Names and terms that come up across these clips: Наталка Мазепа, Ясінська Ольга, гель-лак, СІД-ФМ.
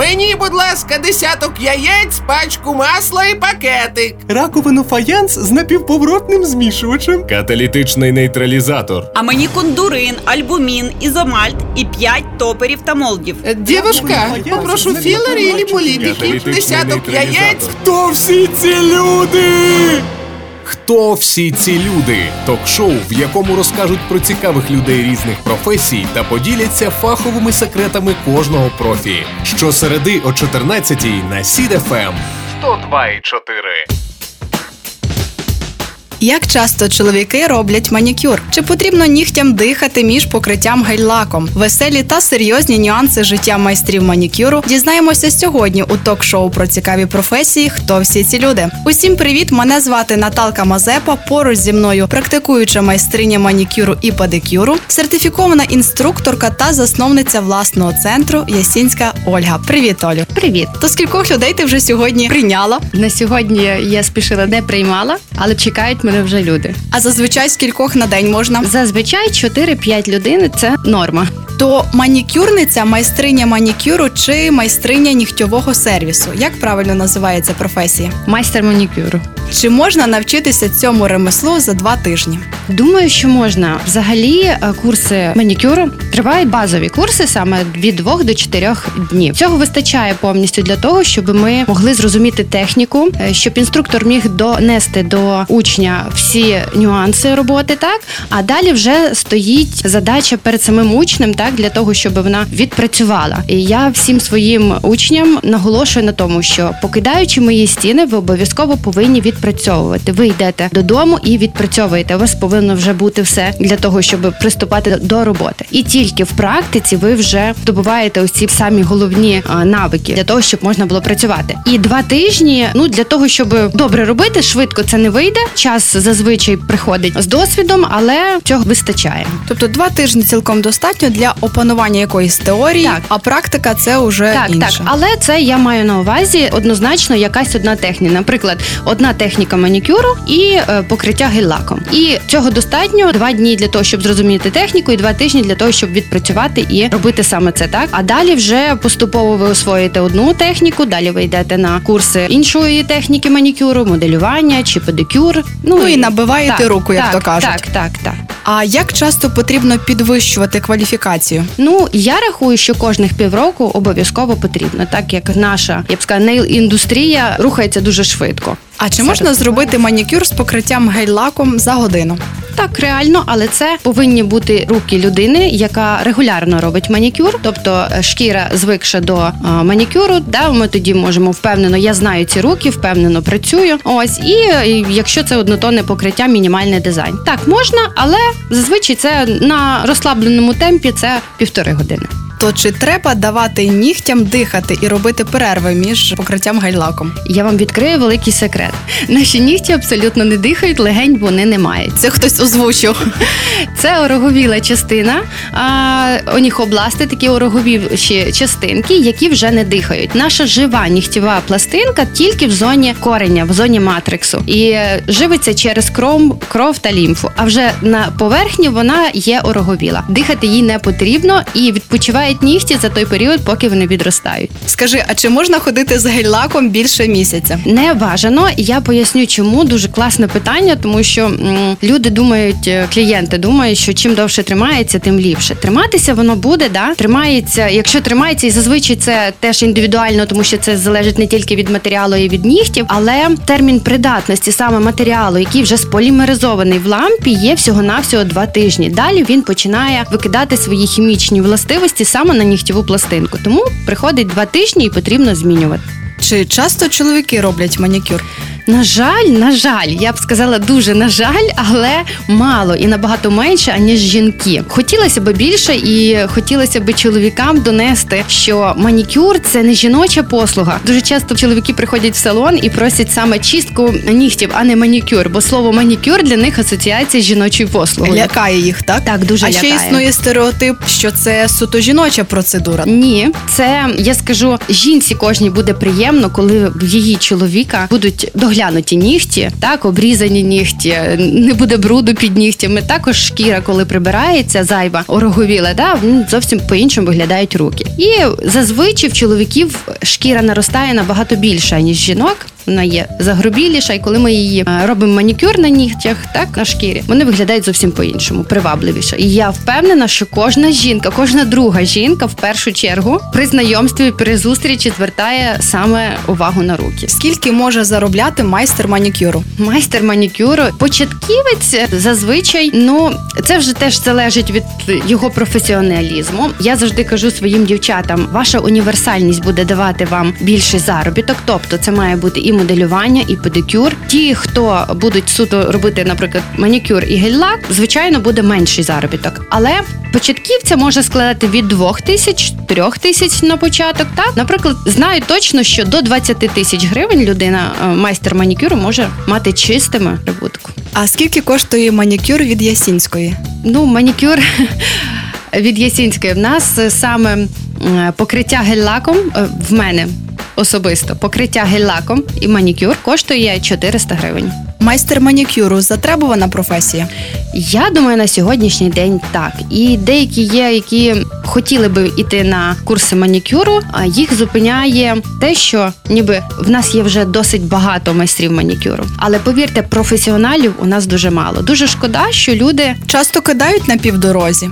Мені, будь ласка, 10 яєць, пачку масла і пакетик. Раковину фаянс з напівповоротним змішувачем. Каталітичний нейтралізатор. А мені кондурин, альбумін, ізомальт і 5 топерів та молдів. Дівушка, попрошу філери і ліполітики. 10 яєць. Хто всі ці люди? Хто всі ці люди? Ток-шоу, в якому розкажуть про цікавих людей різних професій та поділяться фаховими секретами кожного профі. Щосереди о 14-й на СІД-ФМ 102,4. Як часто чоловіки роблять манікюр? Чи потрібно нігтям дихати між покриттям гель-лаком? Веселі та серйозні нюанси життя майстрів манікюру дізнаємося сьогодні у ток-шоу про цікаві професії «Хто всі ці люди?». Усім привіт! Мене звати Наталка Мазепа, поруч зі мною практикуюча майстриня манікюру і педикюру, сертифікована інструкторка та засновниця власного центру Ясінська Ольга. Привіт, Олю! Привіт! То скількох людей ти вже сьогодні прийняла? На сьогодні я спішила, не приймала, але чекають мене вже люди. А зазвичай скількох на день можна? Зазвичай 4-5 людей – це норма. То манікюрниця, майстриня манікюру чи майстриня нігтьового сервісу? Як правильно називається професія? Майстер манікюру. Чи можна навчитися цьому ремеслу за 2 тижні? Думаю, що можна. Взагалі, курси манікюру тривають базові курси саме від 2 до 4 днів. Цього вистачає повністю для того, щоб ми могли зрозуміти техніку, щоб інструктор міг донести до учня всі нюанси роботи, так? А далі вже стоїть задача перед самим учнем, так, для того, щоб вона відпрацювала. І я всім своїм учням наголошую на тому, що покидаючи мої стіни, ви обов'язково повинні відпрацьовувати. Ви йдете додому і відпрацьовуєте. У вас повинно вже бути все для того, щоб приступати до роботи. І тільки в практиці ви вже здобуваєте ось ці самі головні навики для того, щоб можна було працювати. І 2 тижні, для того, щоб добре робити, швидко це не вийде. Час зазвичай приходить з досвідом, але цього вистачає. Тобто 2 тижні цілком достатньо для опанування якоїсь теорії, так. А практика це уже інше. Так, але це я маю на увазі однозначно якась одна техніка. Наприклад, одна техніка манікюру і покриття гель-лаком. І цього достатньо 2 дні для того, щоб зрозуміти техніку, і 2 тижні для того, щоб відпрацювати і робити саме це, так? А далі вже поступово ви освоїте одну техніку, далі ви йдете на курси іншої техніки манікюру, моделювання чи педикюр. І набиваєте руку, як то кажуть. Так. А як часто потрібно підвищувати кваліфікацію? Я рахую, що кожних півроку обов'язково потрібно, так як наша, я б сказала, нейл-індустрія рухається дуже швидко. А чи можна зробити манікюр з покриттям гель-лаком за годину? Так, реально, але це повинні бути руки людини, яка регулярно робить манікюр, тобто шкіра звикша до манікюру, ми тоді можемо впевнено, я знаю ці руки, впевнено працюю, і якщо це однотонне покриття, мінімальний дизайн. Так, можна, але зазвичай це на розслабленому темпі, це 1,5 години. То чи треба давати нігтям дихати і робити перерви між покриттям гель-лаком? Я вам відкрию великий секрет. Наші нігті абсолютно не дихають, легень вони не мають. Це хтось озвучив. Це ороговіла частина, оніхобласти, такі ороговіші частинки, які вже не дихають. Наша жива нігтєва пластинка тільки в зоні кореня, в зоні матриксу. І живиться через кров та лімфу. А вже на поверхні вона є ороговіла. Дихати їй не потрібно і відпочиває нігті за той період, поки вони відростають. Скажи, а чи можна ходити з гель-лаком більше місяця? Не бажано. Я поясню, чому. Дуже класне питання, тому що клієнти думають, що чим довше тримається, тим ліпше. Триматися воно буде, тримається. Якщо тримається, і зазвичай це теж індивідуально, тому що це залежить не тільки від матеріалу і від нігтів, але термін придатності саме матеріалу, який вже сполімеризований в лампі, є всього-навсього 2 тижні. Далі він починає викидати свої хімічні властивості саме на нігтєву пластинку. Тому приходить 2 тижні і потрібно змінювати. Чи часто чоловіки роблять манікюр? На жаль, я б сказала дуже на жаль, але мало і набагато менше, аніж жінки. Хотілося б більше і хотілося б чоловікам донести, що манікюр – це не жіноча послуга. Дуже часто чоловіки приходять в салон і просять саме чистку нігтів, а не манікюр, бо слово манікюр для них асоціація з жіночою послугою. Лякає їх, так? Так, дуже лякає. А ще існує стереотип, що це суто жіноча процедура? Ні, це, я скажу, жінці кожній буде приємно, коли її чоловіка будуть доглядати доглянуті нігті, так, обрізані нігті, не буде бруду під нігтями. Також шкіра, коли прибирається, зайва, ороговіла, да, зовсім по-іншому виглядають руки. І зазвичай в чоловіків шкіра наростає набагато більше, ніж жінок. Вона є загрубіліша, і коли ми її робимо манікюр на нігтях, так, на шкірі, вони виглядають зовсім по-іншому, привабливіше. І я впевнена, що кожна жінка, кожна друга жінка в першу чергу при знайомстві, при зустрічі звертає саме увагу на руки. Скільки може заробляти майстер манікюру? Майстер манікюру, початківець зазвичай, це вже теж залежить від його професіоналізму. Я завжди кажу своїм дівчатам, ваша універсальність буде давати вам більший заробіток, тобто це має бути і моделювання, і педикюр. Ті, хто будуть суто робити, наприклад, манікюр і гель-лак, звичайно, буде менший заробіток. Але початківця може складати від 2 тисяч, 3 тисяч на початок. Так, наприклад, знаю точно, що до 20 тисяч гривень людина, майстер манікюру, може мати чистими прибутку. А скільки коштує манікюр від Ясінської? Манікюр від Ясінської в нас саме покриття гель-лаком в мене. Особисто покриття гель-лаком і манікюр коштує 400 гривень. Майстер манікюру – затребувана професія? Я думаю, на сьогоднішній день так. І деякі є, які хотіли би йти на курси манікюру, а їх зупиняє те, що ніби в нас є вже досить багато майстрів манікюру. Але повірте, професіоналів у нас дуже мало. Дуже шкода, що люди... Часто кидають на півдорозі?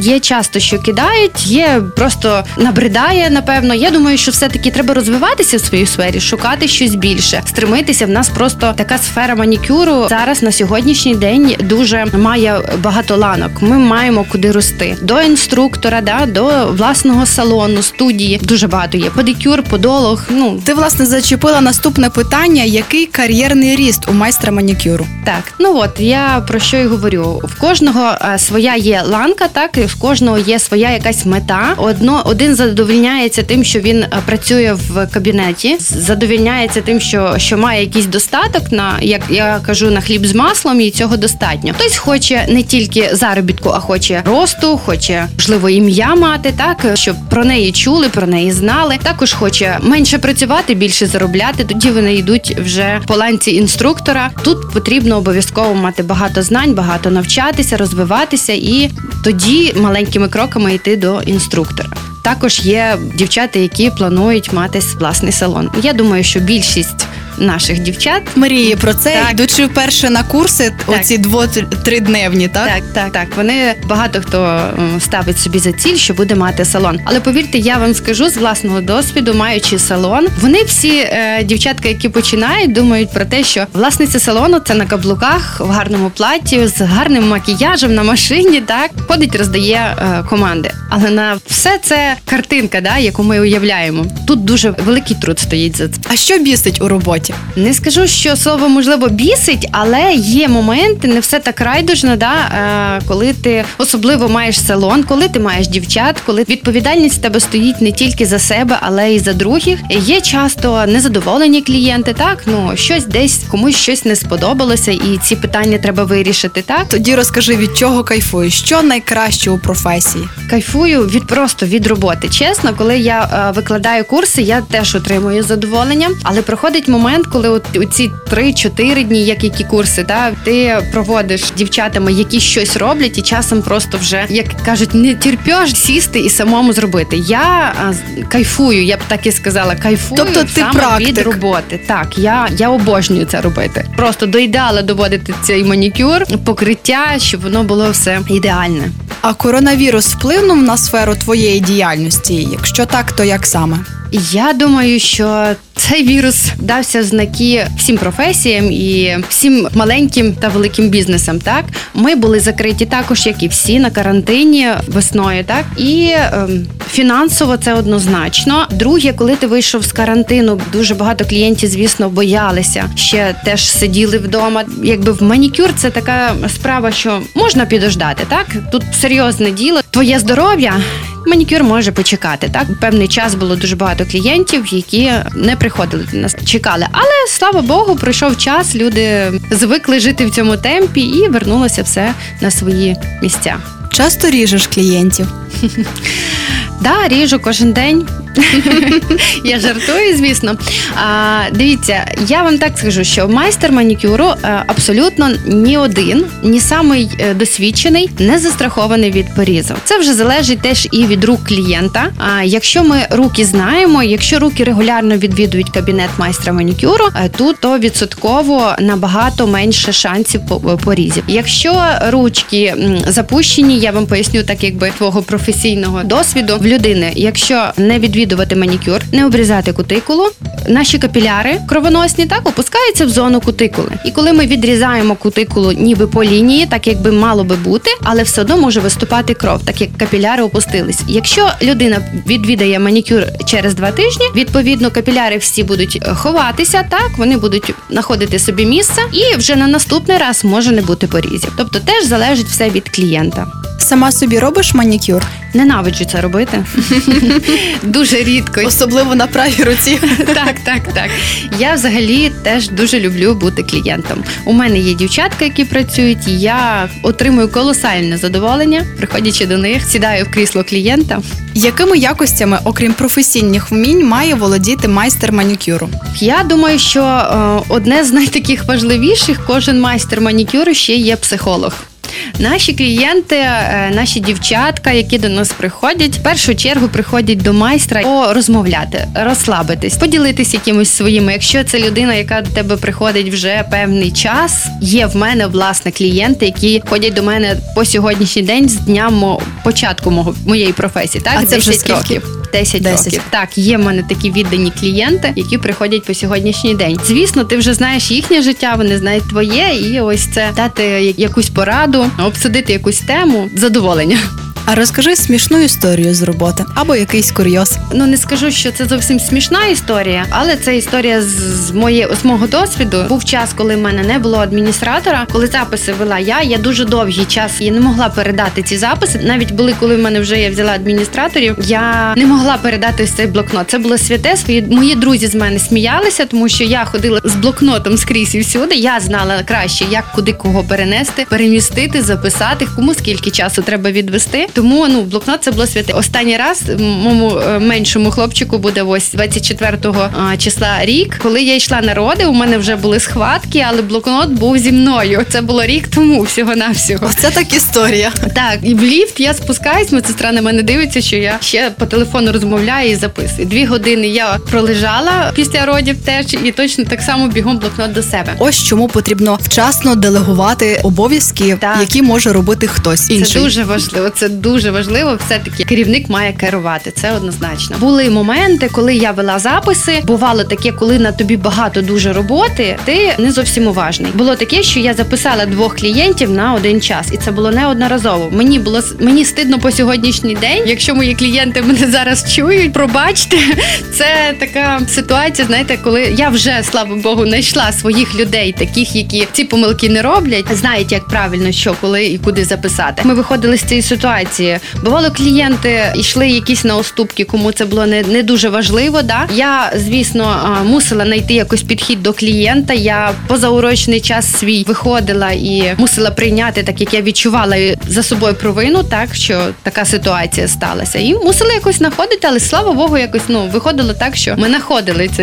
Є часто, що кидають, є просто набридає, напевно. Я думаю, що все-таки треба розвиватися в своїй сфері, шукати щось більше, стримитися. В нас просто така сфера манікюру зараз на сьогоднішній день дуже має багато ланок. Ми маємо куди рости. До інструктора, до власного салону, студії. Дуже багато є. Педикюр, подолог. Ти, власне, зачепила наступне питання. Який кар'єрний ріст у майстра манікюру? Так, я про що й говорю. В кожного своя є ланка, так, і в кожного є своя якась мета. Один задовольняється тим, що він працює в кабінеті, задовольняється тим, що має якийсь достаток на, як я кажу, на хліб з маслом, і цього достатньо. Хтось хоче не тільки заробітку, а хоче росту, хоче, можливо, ім'я мати, так, щоб про неї чули, про неї знали. Також хоче менше працювати, більше заробляти, тоді вони йдуть вже по ланці інструктора. Тут потрібно обов'язково мати багато знань, багато навчатися, розвиватися і тоді маленькими кроками йти до інструктора. Також є дівчата, які планують мати власний салон. Я думаю, що більшість наших дівчат мріє про це, так, йдучи вперше на курси, так, оці 2-3-дневні, так? Так. Вони, багато хто ставить собі за ціль, що буде мати салон. Але повірте, я вам скажу з власного досвіду, маючи салон, вони всі дівчатка, які починають, думають про те, що власниця салону – це на каблуках, в гарному платі, з гарним макіяжем на машині, так, ходить, роздає команди. Але на все це картинка, да, яку ми уявляємо. Тут дуже великий труд стоїть за це. А що бісить у роботі? Не скажу, що слово, можливо, бісить, але є моменти, не все так райдужно, коли ти особливо маєш салон, коли ти маєш дівчат, коли відповідальність в тебе стоїть не тільки за себе, але й за других. Є часто незадоволені клієнти, так, щось десь, комусь щось не сподобалося, і ці питання треба вирішити, так? Тоді розкажи, від чого кайфуєш, що найкраще у професії? Кайфую від роботи. Чесно, коли я викладаю курси, я теж отримую задоволення, але проходить момент, коли у ці 3-4 дні, як які курси, ти проводиш дівчатами, які щось роблять, і часом просто вже, як кажуть, не терпіш сісти і самому зробити. Я кайфую, я б так і сказала, кайфую саме від роботи. Так, я обожнюю це робити. Просто до ідеала доводити цей манікюр, покриття, щоб воно було все ідеальне. А коронавірус вплинув на сферу твоєї діяльності? Якщо так, то як саме? Я думаю, що цей вірус дався знаки всім професіям і всім маленьким та великим бізнесам, так? Ми були закриті також, як і всі, на карантині весною, так? І фінансово це однозначно. Друге, коли ти вийшов з карантину, дуже багато клієнтів, звісно, боялися. Ще теж сиділи вдома. Якби в манікюр це така справа, що можна підождати, так? Тут серйозне діло. Твоє здоров'я... Манікюр може почекати, так? Певний час було дуже багато клієнтів, які не приходили до нас, чекали. Але, слава Богу, пройшов час, люди звикли жити в цьому темпі і вернулося все на свої місця. Часто ріжеш клієнтів? Так, ріжу кожен день. Я жартую, звісно. Дивіться, я вам так скажу, що майстер манікюру абсолютно ні один, ні самий досвідчений не застрахований від порізів. Це вже залежить теж і від рук клієнта. Якщо ми руки знаємо, якщо руки регулярно відвідують кабінет майстра манікюру, то відсотково набагато менше шансів порізів. Якщо ручки запущені, я вам поясню так, якби твого професійного досвіду в людини, якщо не відвідувати манікюр, не обрізати кутикулу, наші капіляри кровоносні так опускаються в зону кутикули. І коли ми відрізаємо кутикулу ніби по лінії, так якби мало би бути, але все одно може виступати кров, так як капіляри опустились. Якщо людина відвідає манікюр через 2 тижні, відповідно капіляри всі будуть ховатися, так, вони будуть знаходити собі місце і вже на наступний раз може не бути порізів. Тобто теж залежить все від клієнта. Сама собі робиш манікюр? Ненавиджу це робити. Дуже рідко. Особливо на правій руці. Так. Я взагалі теж дуже люблю бути клієнтом. У мене є дівчатка, які працюють, і я отримую колосальне задоволення, приходячи до них, сідаю в крісло клієнта. Якими якостями, окрім професійних вмінь, має володіти майстер манікюру? Я думаю, що одне з найтаких важливіших, кожен майстер манікюру ще є психолог. Наші клієнти, наші дівчатка, які до нас приходять, в першу чергу приходять до майстра порозмовляти, розслабитись, поділитись якимось своїми. Якщо це людина, яка до тебе приходить вже певний час, є в мене, власне, клієнти, які ходять до мене по сьогоднішній день з дням початку моєї професії. Так? А це вже скільки? 10 років. Так, є в мене такі віддані клієнти, які приходять по сьогоднішній день. Звісно, ти вже знаєш їхнє життя, вони знають твоє, і ось це дати якусь пораду, обсудити якусь тему, задоволення. А розкажи смішну історію з роботи або якийсь курйоз. Не скажу, що це зовсім смішна історія, але це історія з мого досвіду. Був час, коли в мене не було адміністратора, коли записи вела я дуже довгий час і не могла передати ці записи. Навіть були, коли в мене вже я взяла адміністраторів, я не могла передати цей блокнот. Це було святе, мої друзі з мене сміялися, тому що я ходила з блокнотом скрізь і всюди. Я знала краще, як куди кого перенести, перемістити, записати, кому скільки часу треба відвести. Тому, блокнот це було святе. Останній раз моєму меншому хлопчику буде ось 24-го числа рік. Коли я йшла на роди, у мене вже були схватки, але блокнот був зі мною. Це було рік тому всього-навсього. Оце так історія. Так, і в ліфт я спускаюсь, медсестра на мене дивиться, що я ще по телефону розмовляю і записую. 2 години я пролежала після родів теж і точно так само бігом блокнот до себе. Ось чому потрібно вчасно делегувати обов'язки, які може робити хтось інший. Це дуже важливо. Все-таки керівник має керувати, це однозначно. Були моменти, коли я вела записи, бувало таке, коли на тобі багато дуже роботи, ти не зовсім уважний. Було таке, що я записала 2 клієнтів на один час, і це було неодноразово. Мені стидно по сьогоднішній день, якщо мої клієнти мене зараз чують, пробачте, це така ситуація, знаєте, коли я вже, слава Богу, знайшла своїх людей, таких, які ці помилки не роблять, знають, як правильно, що, коли і куди записати. Ми виходили з цієї ситуації. Бувало, клієнти йшли якісь на уступки, кому це було не дуже важливо. Да? Я, звісно, мусила знайти якийсь підхід до клієнта. Я позаурочний час свій виходила і мусила прийняти, так як я відчувала за собою провину, так, що така ситуація сталася. І мусила якось знаходити, але, слава Богу, якось виходило так, що ми знаходили цю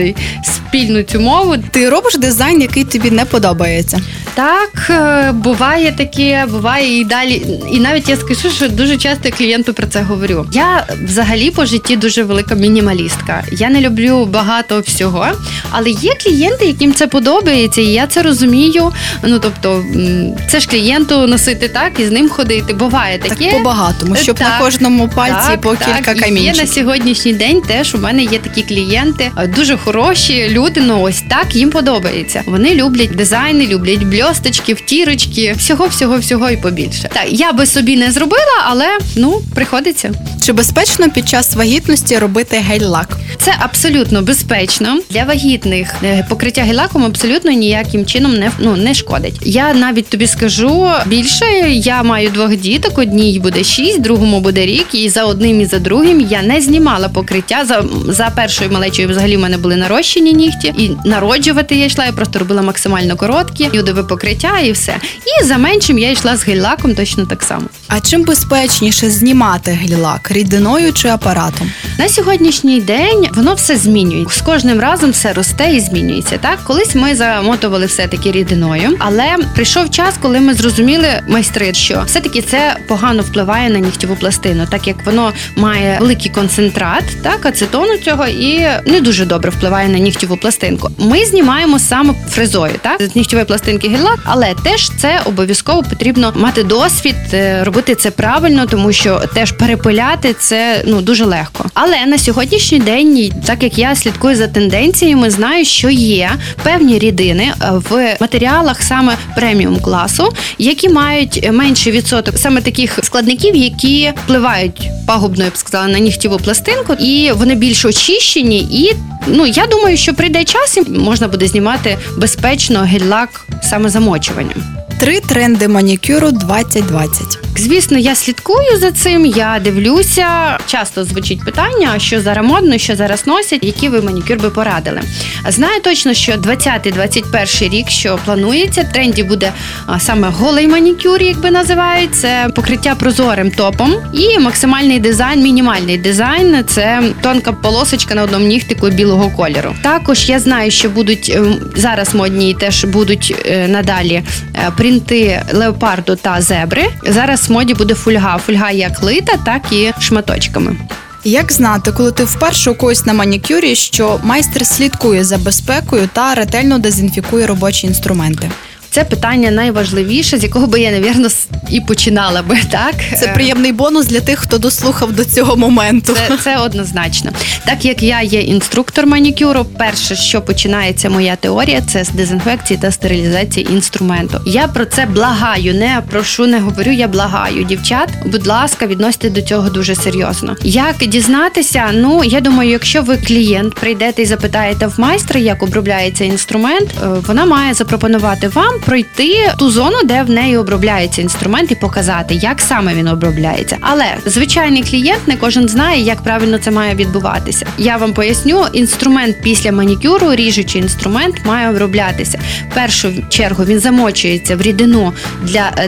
спільну цю мову. Ти робиш дизайн, який тобі не подобається? Так, буває таке, буває і далі. І навіть я скажу, що дуже часто клієнту про це говорю. Я взагалі по житті дуже велика мінімалістка. Я не люблю багато всього, але є клієнти, яким це подобається, і я це розумію. Тобто, це ж клієнту носити так і з ним ходити. Буває таке. Так по-багатому, щоб так, на кожному пальці так, по кілька камінчиків. Є на сьогоднішній день теж у мене є такі клієнти, дуже хороші люди, ось так їм подобається. Вони люблять дизайни, люблять бльосточки, втірочки, всього і побільше. Так, я би собі не зробила, але, приходиться. Чи безпечно під час вагітності робити гель-лак? Це абсолютно безпечно. Для вагітних покриття гель-лаком абсолютно ніяким чином не шкодить. Я навіть тобі скажу більше, я маю 2 діток, одній буде 6, другому буде рік, і за одним і за другим я не знімала покриття. За першою малечою взагалі в мене були нарощені нігті, і народжувати я йшла, я просто робила максимально короткі, і покриття і все. І за меншим я йшла з гель-лаком точно так само. А чим безпечніше знімати гель-лак? Рідиною чи апаратом? На сьогоднішній день воно все змінюється. З кожним разом все росте і змінюється. Так? Колись ми замотували все-таки рідиною, але прийшов час, коли ми зрозуміли, майстри, що все-таки це погано впливає на нігтєву пластину, так як воно має великий концентрат, так, ацетону цього, і не дуже добре впливає на нігтєву пластинку. Ми знімаємо саме фрезою, так, з нігтєвої пластинки гель-лак, але теж це обов'язково потрібно мати досвід, робити це правильно, тому що теж перепиляти це, дуже легко. Але на сьогоднішній день, так як я слідкую за тенденціями, знаю, що є певні рідини в матеріалах саме преміум-класу, які мають менший відсоток саме таких складників, які впливають пагубно, я б сказала, на нігтєву пластинку, і вони більш очищені, і я думаю, що прийде час, і можна буде знімати безпечно гель-лак саме замочуванням. 3 тренди манікюру 2020. Звісно, я слідкую за цим, я дивлюся. Часто звучить питання, що зараз модно, що зараз носять, які ви манікюр би порадили. Знаю точно, що 2020-2021 рік, що планується, в тренді буде саме голий манікюр, як би називають. Це покриття прозорим топом і максимальний дизайн, мінімальний дизайн. Це тонка полосочка на одному нігтику білого кольору. Також я знаю, що будуть зараз модні і теж будуть надалі принти леопарду та зебри. Зараз в моді буде фольга. Фольга як лита, так і шматочками. Як знати, коли ти вперше у когось на манікюрі, що майстер слідкує за безпекою та ретельно дезінфікує робочі інструменти? Це питання найважливіше, з якого би я, напевно, і починала би, так? Це приємний бонус для тих, хто дослухав до цього моменту. Це однозначно. Так як я є інструктор манікюру, перше, що починається моя теорія, це з дезінфекції та стерилізації інструменту. Я про це благаю, не прошу, не говорю, я благаю. Дівчат, будь ласка, відносьтеся до цього дуже серйозно. Як дізнатися? Я думаю, якщо ви клієнт, прийдете і запитаєте в майстра, як обробляється інструмент, вона має запропонувати вам пройти ту зону, де в неї обробляється інструмент, і показати, як саме він обробляється. Але звичайний клієнт, не кожен знає, як правильно це має відбуватися. Я вам поясню, інструмент після манікюру, ріжучий інструмент, має оброблятися. В першу чергу він замочується в рідину,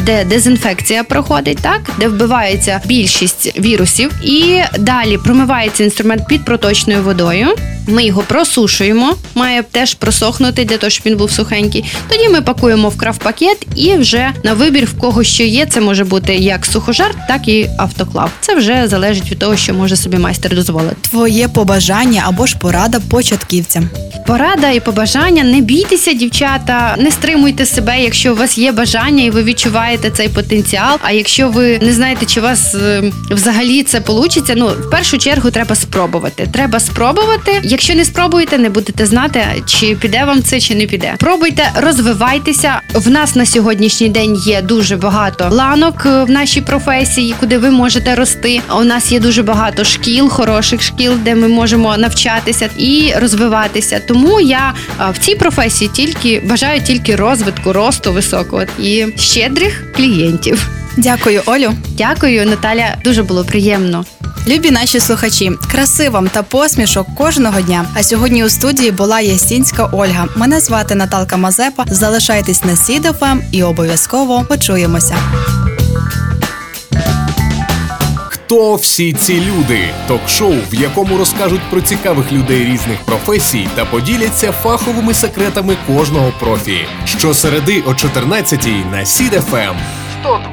де дезінфекція проходить, так, де вбивається більшість вірусів, і далі промивається інструмент під проточною водою. Ми його просушуємо, має теж просохнути, для того, щоб він був сухенький. Тоді ми пакуємо в крафт-пакет і вже на вибір, в кого що є, це може бути як сухожар, так і автоклав. Це вже залежить від того, що може собі майстер дозволити. Твоє побажання або ж порада початківцям? Порада і побажання – не бійтеся, дівчата, не стримуйте себе, якщо у вас є бажання і ви відчуваєте цей потенціал. А якщо ви не знаєте, чи у вас взагалі це вийде, в першу чергу треба спробувати. Треба спробувати. Якщо не спробуєте, не будете знати, чи піде вам це, чи не піде. Пробуйте, розвивайтеся. В нас на сьогоднішній день є дуже багато ланок в нашій професії, куди ви можете рости. У нас є дуже багато шкіл, хороших шкіл, де ми можемо навчатися і розвиватися. Тому я в цій професії бажаю тільки розвитку, росту високого і щедрих клієнтів. Дякую, Олю. Дякую, Наталя. Дуже було приємно. Любі наші слухачі, краси вам та посмішок кожного дня. А сьогодні у студії була Ясінська Ольга. Мене звати Наталка Мазепа. Залишайтесь на СІД-ФМ і обов'язково почуємося. Хто всі ці люди? Ток-шоу, в якому розкажуть про цікавих людей різних професій та поділяться фаховими секретами кожного профі. Щосереди о 14-й на СІД-ФМ 102,4.